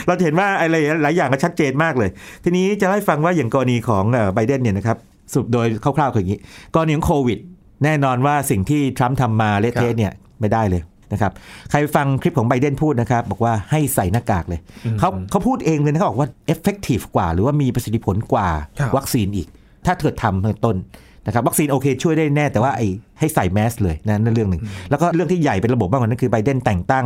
เราเห็นว่าอะไรหลายอย่างก็ชัดเจนมากเลยทีนี้จะให้ฟังว่าอย่างกรณีของไบเดนเนี่ยนะครับสรุปโดยคร่าวๆคืออย่างนี้กรณีของโควิดแน่นอนว่าสิ่งที่ทรัมป์ทำมาเละเทะเนี่ยไม่ได้เลยนะครับใครฟังคลิปของไบเดนพูดนะครับบอกว่าให้ใส่หน้ากากเลยเขาเขาพูดเองเลยนะเขาบอกว่า effective กว่าหรือว่ามีประสิทธิผลกว่าวัคซีนอีกถ้าเกิดทำเบื้องต้นนะครับวัคซีนโอเคช่วยได้แน่แต่ว่าไอ้ให้ใส่แมสเลยนะนั่นเรื่องหนึ่งแล้วก็เรื่องที่ใหญ่เป็นระบบมากกว่านั้นคือไบเดนแต่งตั้ง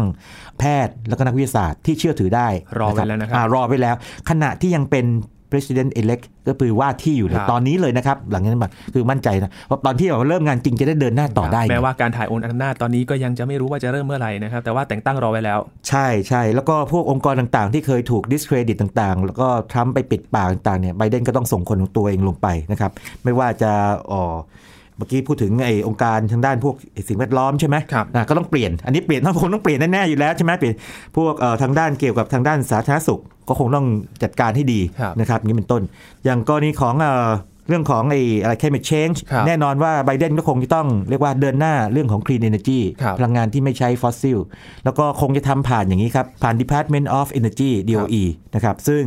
แพทย์แล้วก็นักวิทยาศาสตร์ที่เชื่อถือได้รอไว้แล้วนะครับรอไว้แล้วขณะที่ยังเป็นPresident elect ก็คือว่าที่อยู่เลยตอนนี้เลยนะครับหลังจากนั้นมาคือมั่นใจนะว่าตอนที่แบบเริ่มงานจริงจะได้เดินหน้าต่อได้แม้ว่าการถ่ายโอนอำนาจตอนนี้ก็ยังจะไม่รู้ว่าจะเริ่มเมื่อไหร่นะครับแต่ว่าแต่งตั้งรอไว้แล้วใช่ใช่แล้วก็พวกองค์กรต่างๆที่เคยถูก discredit ต่างๆแล้วก็ทรัมป์ไปปิดปากต่างๆเนี่ยไบเดนก็ต้องส่งคนของตัวเองลงไปนะครับไม่ว่าจะอ๋อเมื่อกี้พูดถึงไอ้องค์การทางด้านพวกสิ่งแวดล้อมใช่ไหมนะก็ต้องเปลี่ยนอันนี้เปลี่ยนต้องคงต้องเปลี่ยนแน่ๆอยู่แล้วใช่ไหมเปลี่ยนพวกทางด้านเกี่ยวกับทางด้านสาธารณสุขก็คงต้องจัดการให้ดีนะครับนี้เป็นต้นอย่างกรณีของเอ่อเรื่องของไอ้อะไร climate change แน่นอนว่าไบเดนก็คงจะต้องเรียกว่าเดินหน้าเรื่องของ clean energy พลังงานที่ไม่ใช้ฟอสซิลแล้วก็คงจะทำผ่านอย่างนี้ครับผ่าน Department of Energy ดี โอ อี นะครับซึ่ง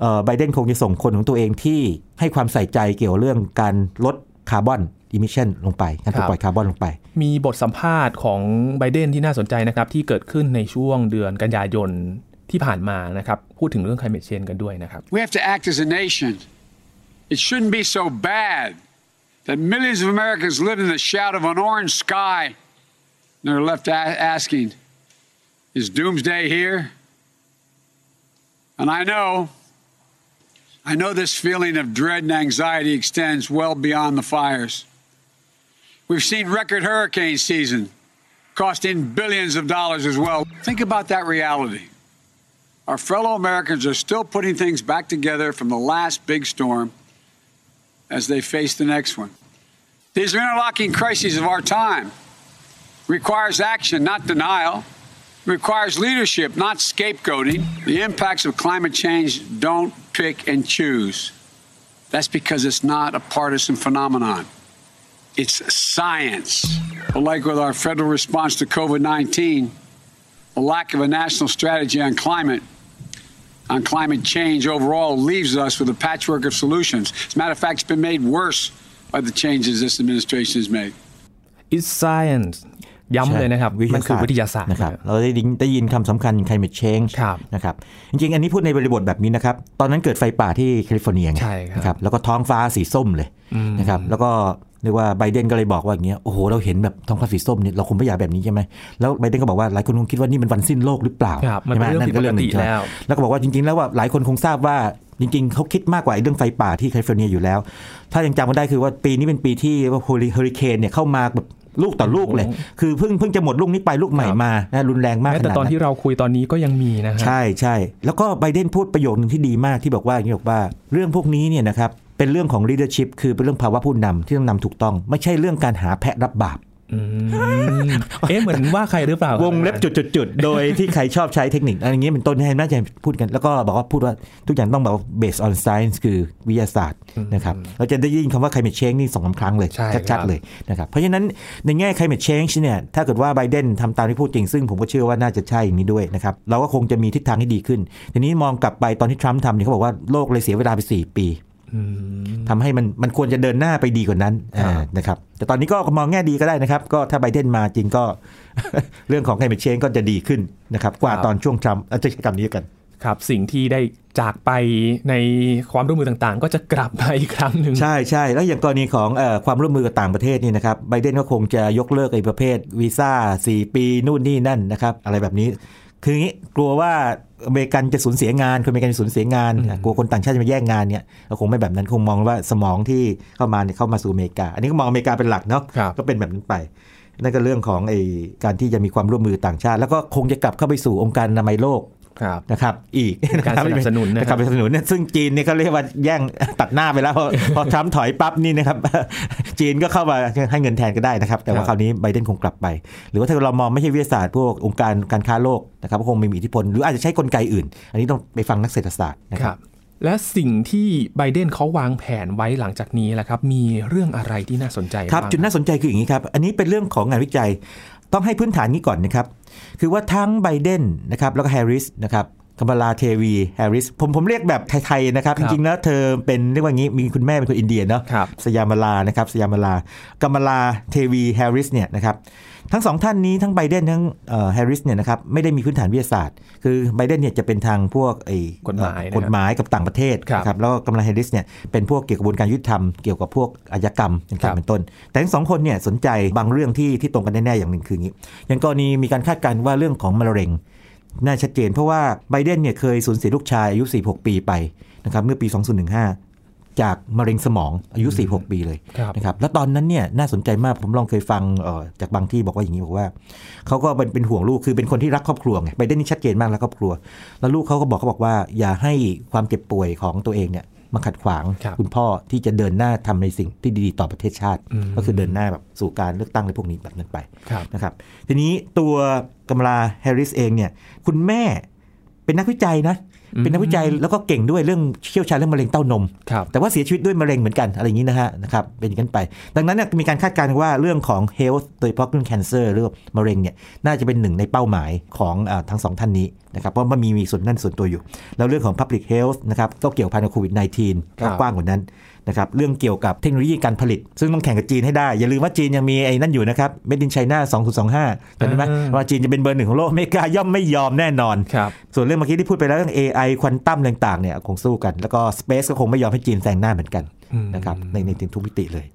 เอ่อไบเดนคงจะส่งคนของตัวเองที่ให้ความใส่ใจเกี่ยวเรื่องการลดคาร์บอนemission ลงไปการปล่อยคาร์บอนลงไปมีบทสัมภาษณ์ของไบเดนที่น่าสนใจนะครับที่เกิดขึ้นในช่วงเดือนกันยายนที่ผ่านมานะครับพูดถึงเรื่อง climate change กันด้วยนะครับ We have to act as a nation. It shouldn't be so bad that millions of Americans live in the shadow of an orange sky and are left asking, is doomsday here? And I know I know this feeling of dread and anxiety extends well beyond the fires.We've seen record hurricane season, costing billions of dollars as well. Think about that reality. Our fellow Americans are still putting things back together from the last big storm as they face the next one. These are interlocking crises of our time. Requires action, not denial. Requires leadership, not scapegoating. The impacts of climate change don't pick and choose. That's because it's not a partisan phenomenon.It's science. But like with our federal response to covid nineteen, the lack of a national strategy on climate, on climate change overall leaves us with a patchwork of solutions. As a matter of fact, it's been made worse by the changes this administration has made. It's science. ย้ำเลยนะครับมันคือวิทยาศาสตร์นะครับเราได้ได้ยินคำสำคัญ climate change นะครับจริงๆอันนี้พูดในบริบทแบบนี้นะครับตอนนั้นเกิดไฟป่าที่แคลิฟอร์เนียนะครับแล้วก็ท้องฟ้าสีส้มเลยนะครับแล้วก็เรียกว่าไบเดนก็เลยบอกว่าอย่างเงี้ยโอ้โหเราเห็นแบบท้องฟ้าสีส้มเนี่ยเราคงไม่อยากแบบนี้ใช่ไหมแล้วไบเดนก็บอกว่าหลายคนคงคิดว่านี่มันวันสิ้นโลกหรือเปล่าใช่ไหมนั่นก็เรื่องหนึ่งแล้วแล้วก็บอกว่าจริงๆแล้วว่าหลายคนคงทราบว่าจริงๆเขาคิดมากกว่าเรื่องไฟป่าที่แคลิฟอร์เนียอยู่แล้วถ้ายังจำกันได้คือว่าปีนี้เป็นปีที่ว่าเฮอริเคนเนี่ยเข้ามาแบบลูกต่อลูกเลยคือเพิ่งเพิ่งจะหมดลูกนี้ไปลูกใหม่มานะรุนแรงมากขนาดนั้นแต่ตอนที่เราคุยตอนนี้ก็ยังมีนะฮะใช่ใช่แล้วก็ไบเดนพูดประโยคนึงที่ดีมากที่บอกว่าอย่างนี้บอกว่าเรื่องพวกนี้เนี่ยนะครับเป็นเรื่องของ leadership คือเป็นเรื่องภาวะผู้นำที่ต้องนำถูกต้องไม่ใช่เรื่องการหาแพะรับบาปเอ๊ะเหมือนว่าใครหรือเปล่าวงเล็บจุดๆโดยที่ใครชอบใช้เทคนิคอะไรอย่างเงี้ยเป็นต้นให้น่าจะพูดกันแล้วก็บอกว่าพูดว่าทุกอย่างต้องแบบ based on science คือวิทยาศาสตร์นะครับเราจะได้ยินคำว่า climate change นี่ สองสาม ครั้งเลยชัดๆเลยนะครับเพราะฉะนั้นในแง่ climate change เนี่ยถ้าเกิดว่าไบเดนทำตามที่พูดจริงซึ่งผมก็เชื่อว่าน่าจะใช่อย่างนี้ด้วยนะครับเราก็คงจะมีทิศทางที่ดีขึ้นทีนี้มองกลับไปตอนที่ทรัมป์ทำเนี่ยเขาบอกว่าโลกเลยเสียเวลาไปสี่ปีทำให้มันมันควรจะเดินหน้าไปดีกว่านั้นนะครับแต่ตอนนี้ก็มองแง่ดีก็ได้นะครับก็ถ้าไบเดนมาจริงก็ เรื่องของไคลเมทเชนก็จะดีขึ้นนะครับกว่าตอนช่วงทรัมป์อาจจะกลับนี้กันครับสิ่งที่ได้จากไปในความร่วมมือต่างๆก็จะกลับมาอีกครั้งหนึ่งใช่ใช่แล้วอย่างกรณีของเอ่อความร่วมมือกับต่างประเทศนี่นะครับไบเดนก็คงจะยกเลิกไอ้ประเภทวีซ่าสี่ปีนู่นนี่นั่นนะครับอะไรแบบนี้คืองี้กลัวว่าอเมริกันจะสูญเสียงานคนอเมริกันจะสูญเสียงานกลัวคนต่างชาติจะมาแย่งงานเนี่ยเราคงไม่แบบนั้นคงมองว่าสมองที่เข้ามาเนี่ยเข้ามาสู่อเมริกาอันนี้ก็มองอเมริกาเป็นหลักเนาะก็เป็นแบบนั้นไปนั่นก็เรื่องของไอ้การที่จะมีความร่วมมือต่างชาติแล้วก็คงจะกลับเข้าไปสู่องค์การอนามัยโลกนะครับอีกการสนับสนุนนะครับสนับสนุนเนี่ยซึ่งจีนเนี่ยเขาเรียกว่าแย่งตัดหน้าไปแล้วพอทรัมป์ถอยปั๊บนี่นะครับจีนก็เข้ามาให้เงินแทนก็ได้นะครับแต่ว่าคราวนี้ไบเดนคงกลับไปหรือว่าถ้าเรามองไม่ใช่วิทยาศาสตร์พวกองค์การการค้าโลกนะครับคงมีอิทธิพลหรืออาจจะใช้กลไกอื่นอันนี้ต้องไปฟังนักเศรษฐศาสตร์นะครับ และสิ่งที่ไบเดนเขาวางแผนไว้หลังจากนี้ล่ะครับมีเรื่องอะไรที่น่าสนใจบ้างครับจุดน่าสนใจคืออย่างนี้ครับอันนี้เป็นเรื่องของงานวิจัยต้องให้พื้นฐานนี้ก่อนนะครับคือว่าทั้งไบเดนนะครับแล้วก็แฮร์ริสนะครับกัมพลาเทวีแฮร์ริสผมผมเรียกแบบไทยๆนะครับจริงๆแล้วเธอเป็นเรียกว่างี้มีคุณแม่เป็นคนอินเดียเนาะสยามลานะครับสยามลากัมพลาเทวีแฮร์ริสเนี่ยนะครับทั้งสองท่านนี้ทั้งไบเดนทั้งแฮร์ริสเนี่ยนะครับไม่ได้มีพื้นฐานวิทยาศาสตร์คือไบเดนเนี่ยจะเป็นทางพวกไอ้กฎหมายกฎหมายกับต่างประเทศครับแล้วกัมพลาเฮริสเนี่ยเป็นพวกเกี่ยวกับกระบวนการยุติธรรมเกี่ยวกับพวกอาชญากรรมต่างๆเป็นต้นแต่ทั้งสองคนเนี่ยสนใจบางเรื่องที่ที่ตรงกันแน่ๆอย่างหนึ่งคืออย่างนี้อย่างกรณีมีการคาดการณ์ว่าเรื่องของมะเร็งน่าชัดเจนเพราะว่าไบเดนเนี่ยเคยสูญเสียลูกชายอายุสี่สิบหกปีไปนะครับเมื่อปีสองพันสิบห้าจากมะเร็งสมองอายุสี่สิบหกปีเลยนะครับแล้วตอนนั้นเนี่ยน่าสนใจมากผมลองเคยฟังเอ่อจากบางที่บอกว่าอย่างนี้บอกว่าเขาก็เป็นเป็นห่วงลูกคือเป็นคนที่รักครอบครัวไงไบเดนนี่ชัดเจนมากรักครอบครัวแล้วลูกเขาก็บอกเขาบอกว่าอย่าให้ความเจ็บป่วยของตัวเองเนี่ยมาขัดขวาง ค, คุณพ่อที่จะเดินหน้าทำในสิ่งที่ดีๆต่อประเทศชาติก็คือเดินหน้าแบบสู่การเลือกตั้งในพวกนี้แบบนั้นไปนะครับทีนี้ตัวกัมพลาแฮร์ริสเองเนี่ยคุณแม่เป็นนักวิจัยนะเป็นนักวิจัยแล้วก็เก่งด้วยเรื่องเชี่ยวชาญเรื่องมะเร็งเต้านมแต่ว่าเสียชีวิตด้วยมะเร็งเหมือนกันอะไรอย่างนี้นะฮะนะครับเป็นอย่างนั้นไปดังนั้นมีการคาดการณ์ว่าเรื่องของ health โดยเฉพาะเรื่อง cancer หรือมะเร็งเนี่ยน่าจะเป็นหนึ่งในเป้าหมายของทั้งสองท่านนี้นะครับเพราะมันมีมีส่วนนั่นส่วนตัวอยู่แล้วเรื่องของ public health นะครับก็เกี่ยวพันกับโควิด สิบเก้า กว้างกว่านั้นนะครับเรื่องเกี่ยวกับเทคโนโลยีการผลิตซึ่งต้องแข่งกับจีนให้ได้อย่าลืมว่าจีนยังมีไอ้นั่นอยู่นะครับ Made in China สองพันยี่สิบห้าเห็นไหมว่าจีนจะเป็นเบอร์หนึ่งของโลกอเมริกาย่อมไม่ยอมแน่นอนส่วนเรื่องเมื่อกี้ที่พูดไปแล้วเรื่อง เอ ไอ ควอนตัมต่างๆเนี่ยคงสู้กันแล้วก็ Space ก็คงไม่ยอมให้จีนแซงหน้าเหมือนกันนะครับในในทุกมิติเลย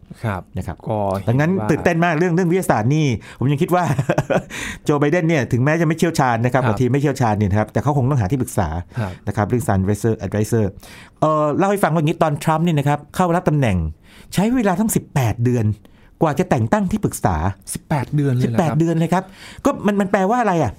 นะครับดังนั้นตื่นเต้นมากเรื่องเรื่องวิทยาศาสตร์นี่ผมยังคิดว่าโจไบเดนเนี่ยถึงแม้จะไม่เชี่ยวชาญนะครับบางทีไม่เชี่ยวชาญเนี่ยนะครับแต่เขาคงต้องหาที่ปรึกษานะครับเรื่อง advisor advisor เอ่อเล่าให้ฟังว่างี้ตอนทรัมป์นี่นะครับเข้ารับตำแหน่งใช้เวลาทั้งสิบแปดเดือนกว่าจะแต่งตั้งที่ปรึกษาสิบแปดเดือนเลยนะครับสิบแปดเดือนเลยครับก็มันมันแปลว่าอะไรอ่ะ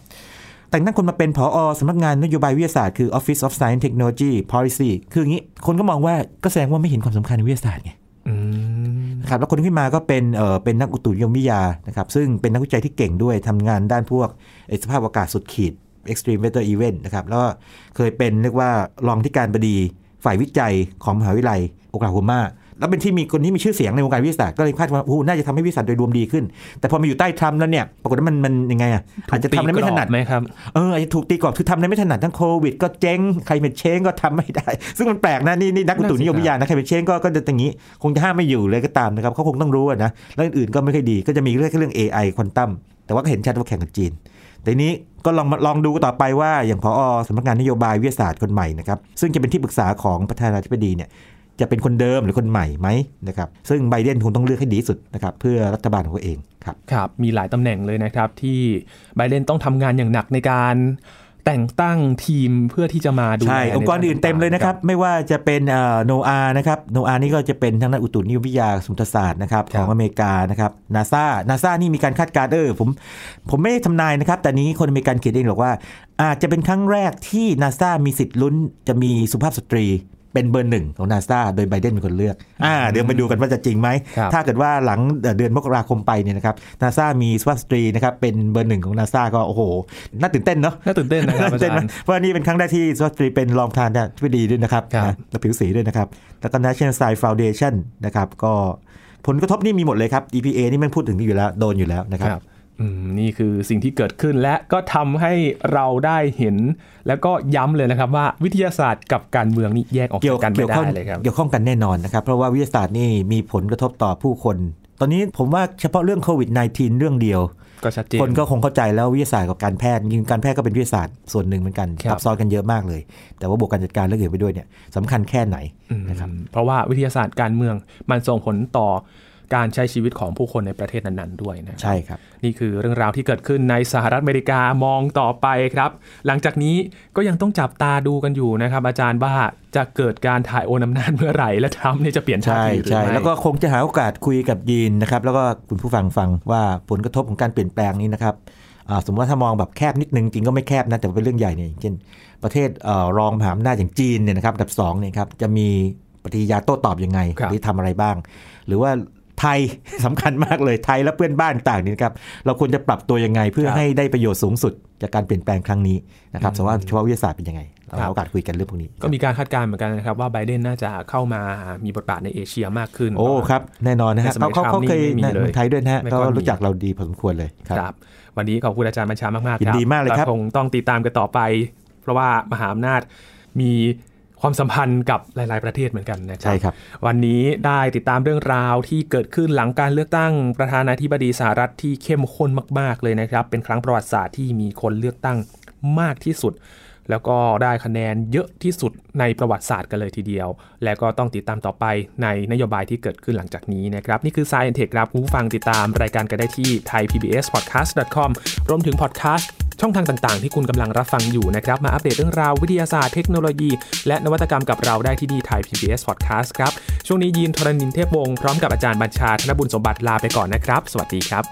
แต่งตั้งคนมาเป็นผอ.สำนักงานนโยบายวิทยาศาสตร์คือ Office of Science Technology Policy คืออย่างนี้คนก็มองว่าก็แสดงว่าไม่เห็นความสำคัญในวิทยาศาสตร์ไงนะครับแล้วคนที่มาก็เป็นเอ่อเป็นนักอุตุนิยมวิทยานะครับซึ่งเป็นนักวิจัยที่เก่งด้วยทำงานด้านพวกสภาพอากาศสุดขีด Extreme Weather Event นะครับแล้วเคยเป็นเรียกว่ารองที่การบดีฝ่ายวิจัยของมหาวิทยาลัยโอคลาโฮมาแล้วเป็นที่มีคนที่มีชื่อเสียงในวงการวิทยาศาสตร์ก็เลยคาดว่าโอ้น่าจะทำให้วิทยาศาสตร์โดยรวมดีขึ้นแต่พอมาอยู่ใต้ทรัมป์แล้วเนี่ยปรากฏว่ามันมันยังไงอ่ะอาจจะทำได้ไม่ถนัดไหมครับเอออาจจะถูกตีกรอบคือทำได้ไม่ถนัดทั้งโควิดก็เจ๊งใครเป็นเช้งก็ทำไม่ได้ซึ่งมันแปลกนะนี่นี่นักอุตุนิยมวิทยานะใครเป็นเช้งก็ก็จะอย่างนี้คงจะห้ามไม่อยู่เลยก็ตามนะครับเขาคงต้องรู้นะแล้วอื่นๆก็ไม่ค่อยดีก็จะมีเรื่องแค่เรื่อง เอ ไอ ควอนตัมแต่ว่าก็เห็นชัดว่าแข่งกับจีนแต่นี้ก็ลองลองดูต่อไปว่าอย่างผอ.สำนักงานนโยบายวิทยาศาสตร์คนใหม่นะครับซึ่งจะเป็นที่ปรึกษาของประธานาธิบดีเนี่ยจะเป็นคนเดิมหรือคนใหม่ไหมนะครับซึ่งไบเดนคงต้องเลือกให้ดีสุดนะครับเพื่อรัฐบาลของตัวเองครับครับมีหลายตำแหน่งเลยนะครับที่ไบเดนต้องทำงานอย่างหนักในการแต่งตั้งทีมเพื่อที่จะมาดูใช่องค์กรอื่นเต็มเลยนะครับไม่ว่าจะเป็นโนอาห์นะครับโนอาห์นี่ก็จะเป็นทางด้านอุตุนิยมวิทยาสมุทรศาสตร์นะครับของอเมริกานะครับนาซานาซานี่มีการคาดการณ์เออผมผมไม่ได้ทำนายนะครับแต่นี้คนอเมริกันเขียนเองบอกว่าอาจจะเป็นครั้งแรกที่นาซามีสิทธิ์ลุ้นจะมีสุภาพสตรีเป็นเบอร์หนึ่งของ NASA โดยไบเดนเป็นคนเลือกอ่าเดี๋ยวไปดูกันว่าจะจริงไหมถ้าเกิดว่าหลังเดือนมกราคมไปเนี่ยนะครับ NASA มีสุภาพสตรีนะครับเป็นเบอร์หนึ่งของ NASA ก็โอ้โหน่าตื่นเต้นเนาะน่าตื่นเต้นนะครับอาจารย์เพราะนี่เป็นครั้งแรกที่สุภาพสตรีเป็นรองประธานาธิบดีด้วยนะครับและผิวสีด้วยนะครับแล้วก็ National Science Foundation นะครับก็ผลกระทบนี่มีหมดเลยครับ อี พี เอ นี่มันพูดถึงอยู่แล้วโดนอยู่แล้วนะครับนี่คือสิ่งที่เกิดขึ้นและก็ทำให้เราได้เห็นแล้วก็ย้ำเลยนะครับว่าวิทยาศาสตร์กับการเมืองนี่แยกออกจากกันไม่ได้เลยครับเกี่ยวข้องกันแน่นอนนะครับเพราะว่าวิทยาศาสตร์นี่มีผลกระทบต่อผู้คนตอนนี้ผมว่าเฉพาะเรื่องโควิด สิบเก้า เรื่องเดียวคนก็คงเข้าใจแล้ววิทยาศาสตร์กับการแพทย์จริงการแพทย์ก็เป็นวิทยาศาสตร์ส่วนหนึ่งเหมือนกันซับซ้อนกันเยอะมากเลยแต่ว่าบวกการจัดการเรื่องอื่นไปด้วยเนี่ยสำคัญแค่ไหนนะครับเพราะว่าวิทยาศาสตร์การเมืองมันส่งผลต่อการใช้ชีวิตของผู้คนในประเทศนั้นๆด้วยนะใช่ครับนี่คือเรื่องราวที่เกิดขึ้นในสหรัฐอเมริกามองต่อไปครับหลังจากนี้ก็ยังต้องจับตาดูกันอยู่นะครับอาจารย์ว่าจะเกิดการถ่ายโอนอำนาจเมื่อไหร่และทรัมป์เนี่ยจะเปลี่ยนท่าทีหรือไม่แล้วก็คงจะหาโอกาสคุยกับยีนนะครับแล้วก็คุณผู้ฟังฟังว่าผลกระทบของการเปลี่ยนแปลงนี้นะครับสมมติว่าถ้ามองแบบแคบนิดนึงจริงก็ไม่แคบนะแต่เป็นเรื่องใหญ่เนี่ยเช่นประเทศรองมหาอำนาจอย่างจีนเนี่ยนะครับอันดับสองเนี่ยครับจะมีปฏิกิริยาโต้ตอบยังไงหรือทำอะไรบ้างหรือว่า ไทยสำคัญมากเลยไทยและเพื่อนบ้านต่างนี่ครับเราควรจะปรับตัวยังไงเพื่อให้ได้ประโยชน์สูงสุดจากการเปลี่ยนแปลงครั้งนี้นะครับสำหรับเฉพาะวิทยาศาสตร์เป็นยังไงเราเอาโอกาสคุยกันเรื่องพวกนี้ก็มีการคาดการณ์เหมือนกันนะครับว่าไบเดนน่าจะเข้ามามีบทบาทในเอเชียมากขึ้นโอ้ครับแน่นอนนะฮะเขาเขาเคยในไทยด้วยนะฮะเขารู้จักเราดีพอสมควรเลยครับวันนี้ขอบคุณอาจารย์บัญชามากมากครับดีมากเลยครับคงต้องติดตามกันต่อไปเพราะว่ามหาอำนาจมีความสัมพันธ์กับหลายๆประเทศเหมือนกันนะครับใช่ครับวันนี้ได้ติดตามเรื่องราวที่เกิดขึ้นหลังการเลือกตั้งประธานาธิบดีสหรัฐที่เข้มข้นมากๆเลยนะครับเป็นครั้งประวัติศาสตร์ที่มีคนเลือกตั้งมากที่สุดแล้วก็ได้คะแนนเยอะที่สุดในประวัติศาสตร์กันเลยทีเดียวและก็ต้องติดตามต่อไปในนโยบายที่เกิดขึ้นหลังจากนี้นะครับนี่คือ Science Tech ครับคุณผู้ฟังติดตามรายการกันได้ที่ ไทยพีบีเอสพอดแคสต์ดอทคอม รวมถึง podcast ช่องทางต่างๆที่คุณกำลังรับฟังอยู่นะครับมาอัปเดตเรื่องราววิทยาศาสตร์เทคโนโลยีและนวัตกรรมกับเราได้ที่นี่ Thai พี บี เอส Podcast ครับช่วงนี้ยีนทรณินเทพวงศ์พร้อมกับอาจารย์บัญชาธนบุญสมบัติลาไปก่อนนะครับสวัสดีครับ